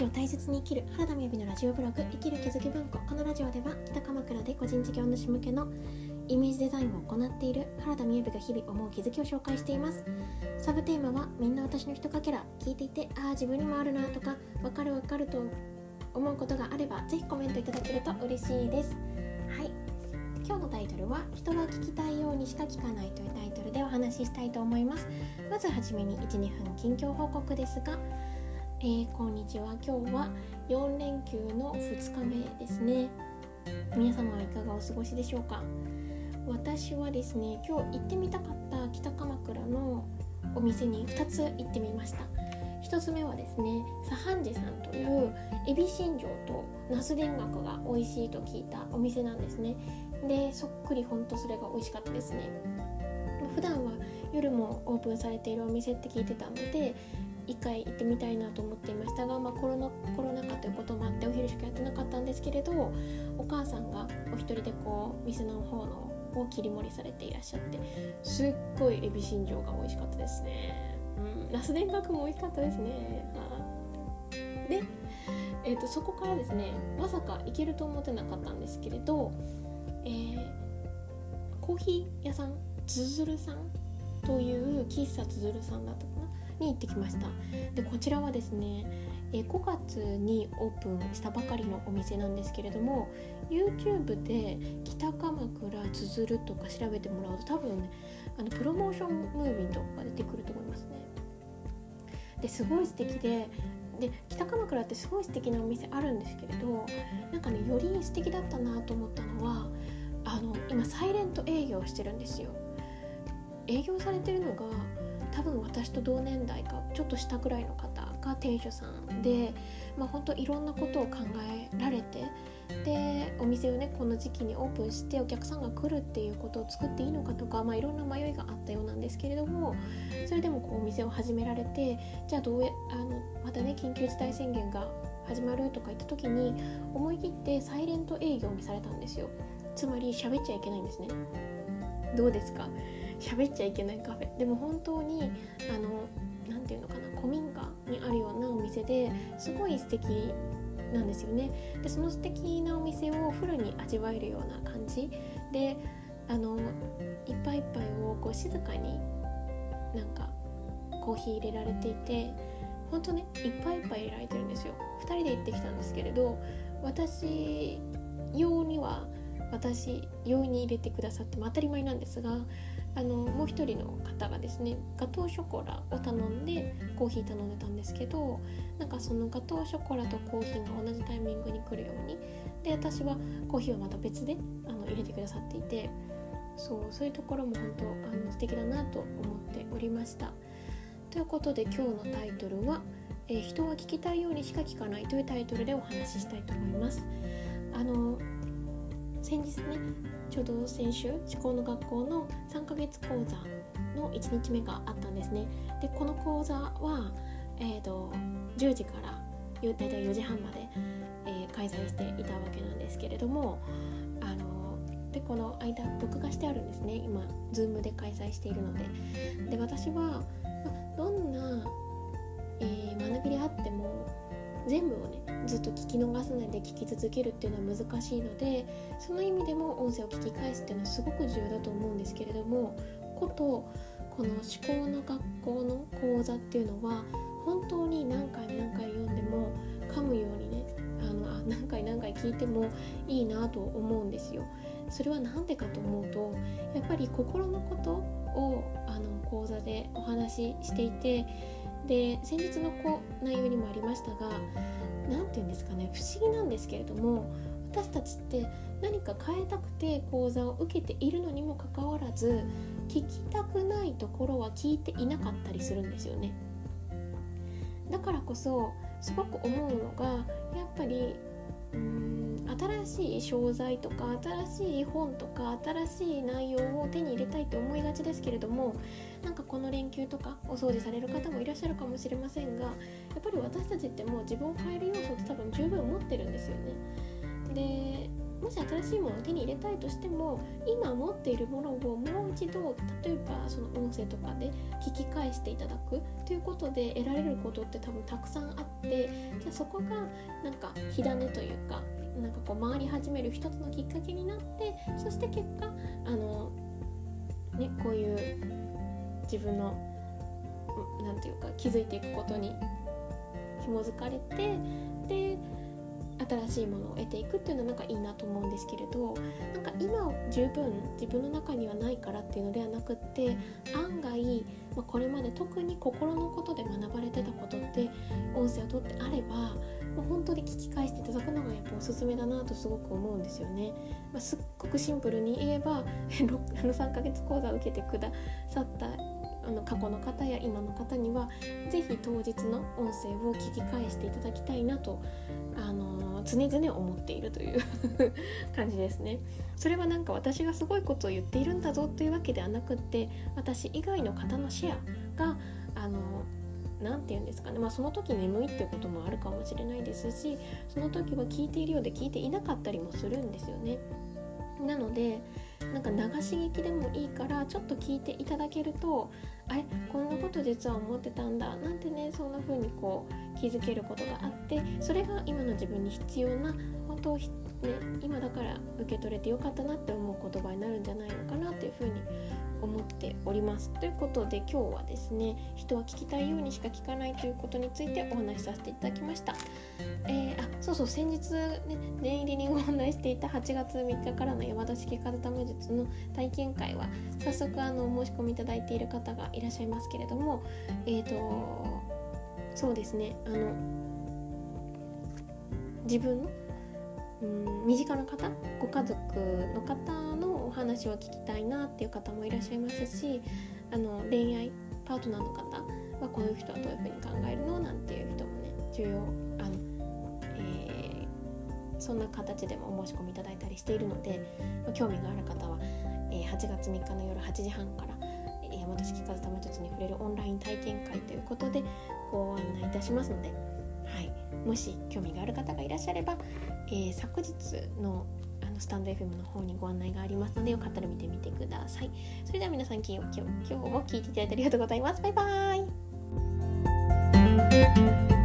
事業を大切に生きる原田美由美のラジオブログ、生きる気づき文庫。このラジオでは北鎌倉で個人事業主向けのイメージデザインを行っている原田美由美が日々思う気づきを紹介しています。サブテーマはみんな私の一かけら、聞いていて自分にもあるなとかわかると思うことがあればぜひコメントいただけると嬉しいです。はい、今日のタイトルは人は聞きたいようにしか聞かないというタイトルでお話ししたいと思います。まずはじめに 1,2 分近況報告ですが、こんにちは。今日は4連休の2日目ですね。皆様はいかがお過ごしでしょうか。私はですね、今日行ってみたかった北鎌倉のお店に2つ行ってみました。1つ目はですね、サハンジさんというエビ新庄とナス田楽が美味しいと聞いたお店なんですね。で、そっくり本当それが美味しかったですね。普段は夜もオープンされているお店って聞いてたので一回行ってみたいなと思っていましたが、コロナ禍ということもあってお昼しかやってなかったんですけれど、お母さんがお一人で店の方を切り盛りされていらっしゃって、すっごいエビ新庄が美味しかったですね。ナス田楽も美味しかったですね。で、そこからですね、まさか行けると思ってなかったんですけれど、コーヒー屋さんつづるさんという喫茶つづるさんだったかなに行ってきました。で、こちらはですね、5月にオープンしたばかりのお店なんですけれども、 YouTube で北鎌倉つづるとか調べてもらうと多分ね、プロモーションムービーとか出てくると思いますね。ですごい素敵で、北鎌倉ってすごい素敵なお店あるんですけれど、より素敵だったなと思ったのは、今サイレント営業してるんですよ。営業されてるのが多分私と同年代かちょっと下くらいの方が店主さんで、本当いろんなことを考えられて、でお店をね、この時期にオープンしてお客さんが来るっていうことを作っていいのかとか、いろんな迷いがあったようなんですけれども、それでもお店を始められて、じゃあまたね、緊急事態宣言が始まるとか言った時に思い切ってサイレント営業にされたんですよ。つまり喋っちゃいけないんですね。どうですか、喋っちゃいけないカフェ。でも本当になんていうのかな、古民家にあるようなお店ですごい素敵なんですよね。でその素敵なお店をフルに味わえるような感じで、いっぱいいっぱいを静かにコーヒー入れられていて、本当ね、いっぱいいっぱい入れられてるんですよ。2人で行ってきたんですけれど、私用に入れてくださって、当たり前なんですが、もう一人の方がですね、ガトーショコラを頼んでコーヒー頼んでたんですけど、そのガトーショコラとコーヒーが同じタイミングに来るように、で私はコーヒーをまた別で入れてくださっていて、そういうところも本当素敵だなと思っておりました。ということで今日のタイトルは、人は聞きたいようにしか聞かないというタイトルでお話ししたいと思います。先日ね、ちょうど先週至高の学校の3ヶ月講座の1日目があったんですね。でこの講座は、10時から大体4時半まで、開催していたわけなんですけれども、でこの間録画してあるんですね。今 Zoom で開催しているので、私はどんな、学びであっても全部をね、ずっと聞き逃さないで聞き続けるっていうのは難しいので、その意味でも音声を聞き返すっていうのはすごく重要だと思うんですけれども、この至高の学校の講座っていうのは本当に何回何回読んでも噛むようにね、何回何回聞いてもいいなと思うんですよ。それはなんでかと思うと、やっぱり心のことを講座でお話ししていて、で先日の内容にもありましたが、なんていうんですかね、不思議なんですけれども、私たちって何か変えたくて講座を受けているのにもかかわらず、聞きたくないところは聞いていなかったりするんですよね。だからこそすごく思うのが、やっぱり新しい商材とか新しい本とか新しい内容を手に入れたいと思いがちですけれども、この連休とかお掃除される方もいらっしゃるかもしれませんが、やっぱり私たちってもう自分を変える要素って多分十分持ってるんですよね。でもし新しいものを手に入れたいとしても、今持っているものをもう一度、例えばその音声とかで聞き返していただくということで得られることって多分たくさんあって、じゃあそこがなんか火種というか、なんかこう回り始める一つのきっかけになって、そして結果こういう自分のなんていうか気づいていくことに紐づかれて、で新しいものを得ていくっていうのはなんかいいなと思うんですけれど、なんか今十分自分の中にはないからっていうのではなくって、案外、これまで特に心のことで学ばれてたことって音声を取ってあればもう本当に聞き返していただくのがやっぱおすすめだなとすごく思うんですよね。すっごくシンプルに言えば3ヶ月講座を受けてくださった過去の方や今の方にはぜひ当日の音声を聞き返していただきたいなと常々思っているという感じですね。それはなんか私がすごいことを言っているんだぞというわけではなくって、私以外の方のシェアがなんていうんですかね、その時眠いっていうこともあるかもしれないですし、その時は聞いているようで聞いていなかったりもするんですよね。なのでなんか流し聞きでもいいからちょっと聞いていただけると、あれこんなこと実は思ってたんだなんてね、そんな風にこう気づけることがあって、それが今の自分に必要な本当、今だから受け取れてよかったなって思う言葉になるんじゃないのかなという風に思っております。ということで今日はですね、人は聞きたいようにしか聞かないということについてお話しさせていただきました。そう先日ね、念入りにご案内していた8月3日からの山田式カルタ魔術の体験会は早速お申し込みいただいている方がいらっしゃいますけれども、そうですね、自分の身近な方、ご家族の方のお話を聞きたいなっていう方もいらっしゃいますし、恋愛パートナーの方はこういう人はどういうふうに考えるのなんていう人もね、重要そんな形でもお申し込みいただいたりしているので、興味がある方は、8月3日の夜8時半から山田式カルタ魔術に触れるオンライン体験会ということでご案内いたしますので、もし興味がある方がいらっしゃれば、昨日のスタンド FM の方にご案内がありますので、よかったら見てみてください。それでは皆さん、今日も聞いていただいてありがとうございます。バイバイ。